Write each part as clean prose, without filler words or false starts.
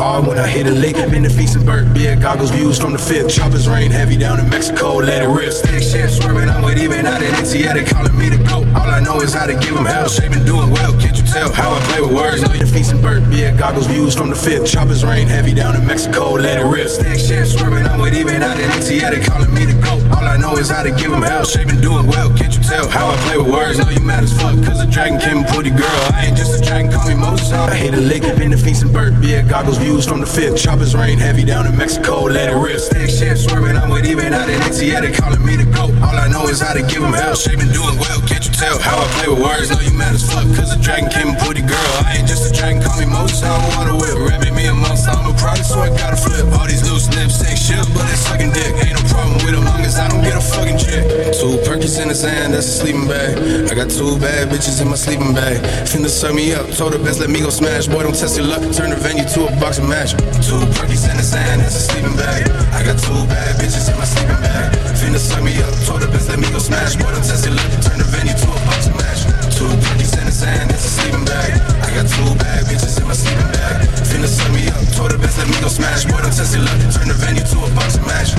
hard when I hit a lick. I'm in the Fiesenberg beer, goggles views from the fifth. Choppers rain heavy down in Mexico, let it rip. Stick shit swerving, I'm with even out in Antioch, calling me the GOAT. All I know is how to give them hell, shaving, doing well. Can't you tell how I play with words? I'm in the Fiesenberg beer, goggles views from the fifth. Choppers rain heavy down in Mexico, let it rip. Stick shit swerving, I'm with even out in Antioch, calling me the GOAT. All I know is how to give them hell, shaving, doing well. Can't you tell how I play with words? Know you mad as fuck, cause a dragon came and put a girl. I ain't just a dragon, call me Mozart. I hit a lick, I'm in the Fiesenberg beer, goggles views from the fifth. Choppers rain heavy down in Mexico, let it rip. Stick shit swerving, I'm with even out in Antioch, calling me the GOAT. All I know is how to give them hell, shaving, doing well. Can't you tell how I play with words? Know you mad as fuck, cause a dragon came and put a girl. I ain't just a dragon, call me Mozart. Water whip, wrapping me a monster. I'm a product, so I gotta flip. All these loose lips ain't shit, but they sucking dick. Ain't no problem with them, long as I don't get a fucking chick. Two perkins in the sand, that's a sleeping bag. I got two bad bitches in my sleeping bag. Finna suck me up, told her best, let me go smash. Boy, don't test your luck, turn the venue to a boxing match. Two perkins in the sand, that's a sleeping bag. I got two bad bitches in my sleeping bag. Finna suck me up, told her best, let me go smash. Boy, don't test your luck, turn the venue to a boxing match. Two perkins in the sand, that's a sleeping bag. I got two bad bitches in my sleeping bag. Finna suck me up, told her best, let me go smash. Boy, don't test your luck, turn the venue to a boxing match.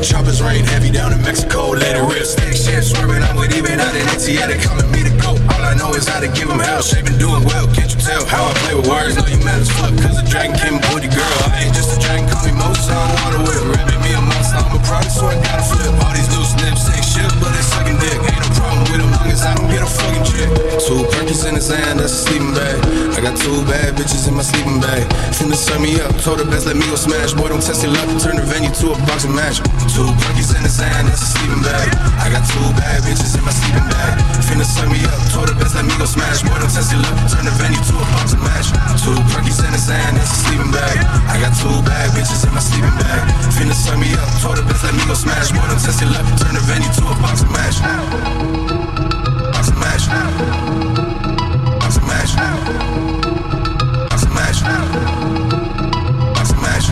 Choppers rain heavy down in Mexico, let it rip. Stick shit swerving, I'm with even out in Antioch, calling me the GOAT. All I know is how to give them hell, shaving, doing well. Can't you tell how I play with words? Know you mad as fuck, cause a dragon came and put a girl. I ain't just a dragon, call me Mozart. Water whip, wrapping me a monster. I'm a product, so I gotta flip. All these loose lips ain't shit, but they sucking dick. Ain't no problem with them, long as I don't get a fucking chick. Two perkins in the sand, that's a sleeping bag. I got two bad bitches in my sleeping bag. Finna sum me up, told her best, let me go smash. Boy, don't test your luck, turn the venue to a boxing match. Two perkins in the sand, that's a sleeping bag. I got two bad bitches in my sleeping bag. Finna suck me up, told her best, let me go smash. Boy, don't test your luck, turn the venue to a boxing match. Two perkins in the sand, that's a sleeping bag. I got two bad bitches in my sleeping bag. Finna suck me up, told her best, let me go smash. Boy, don't test your luck, turn the venue to a boxing match. Boxing match. Boxing match. Boxing match. Boxing match.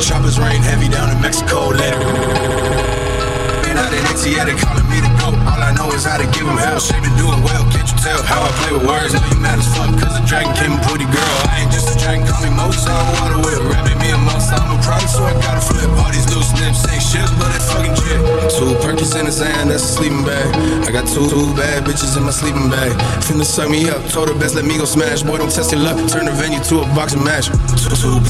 Choppers rain heavy down in Mexico, let it rip. Been out in Antioch, calling me the GOAT. All I know is how to give them hell, shaving, doing well. Can't you tell how I play with words? Know you mad as fuck, cause a dragon came and put a girl. I ain't just a dragon, call me Mozart. Water whip, wrapping me a monster. I'm a product, so I gotta flip. All these loose lips ain't shit, but it's fucking shit. Two perkins in the sand, that's a sleeping bag. I got two bad bitches in my sleeping bag. Finna suck me up, told her best, let me go smash. Boy, don't test your luck, turn the venue to a boxing match. Two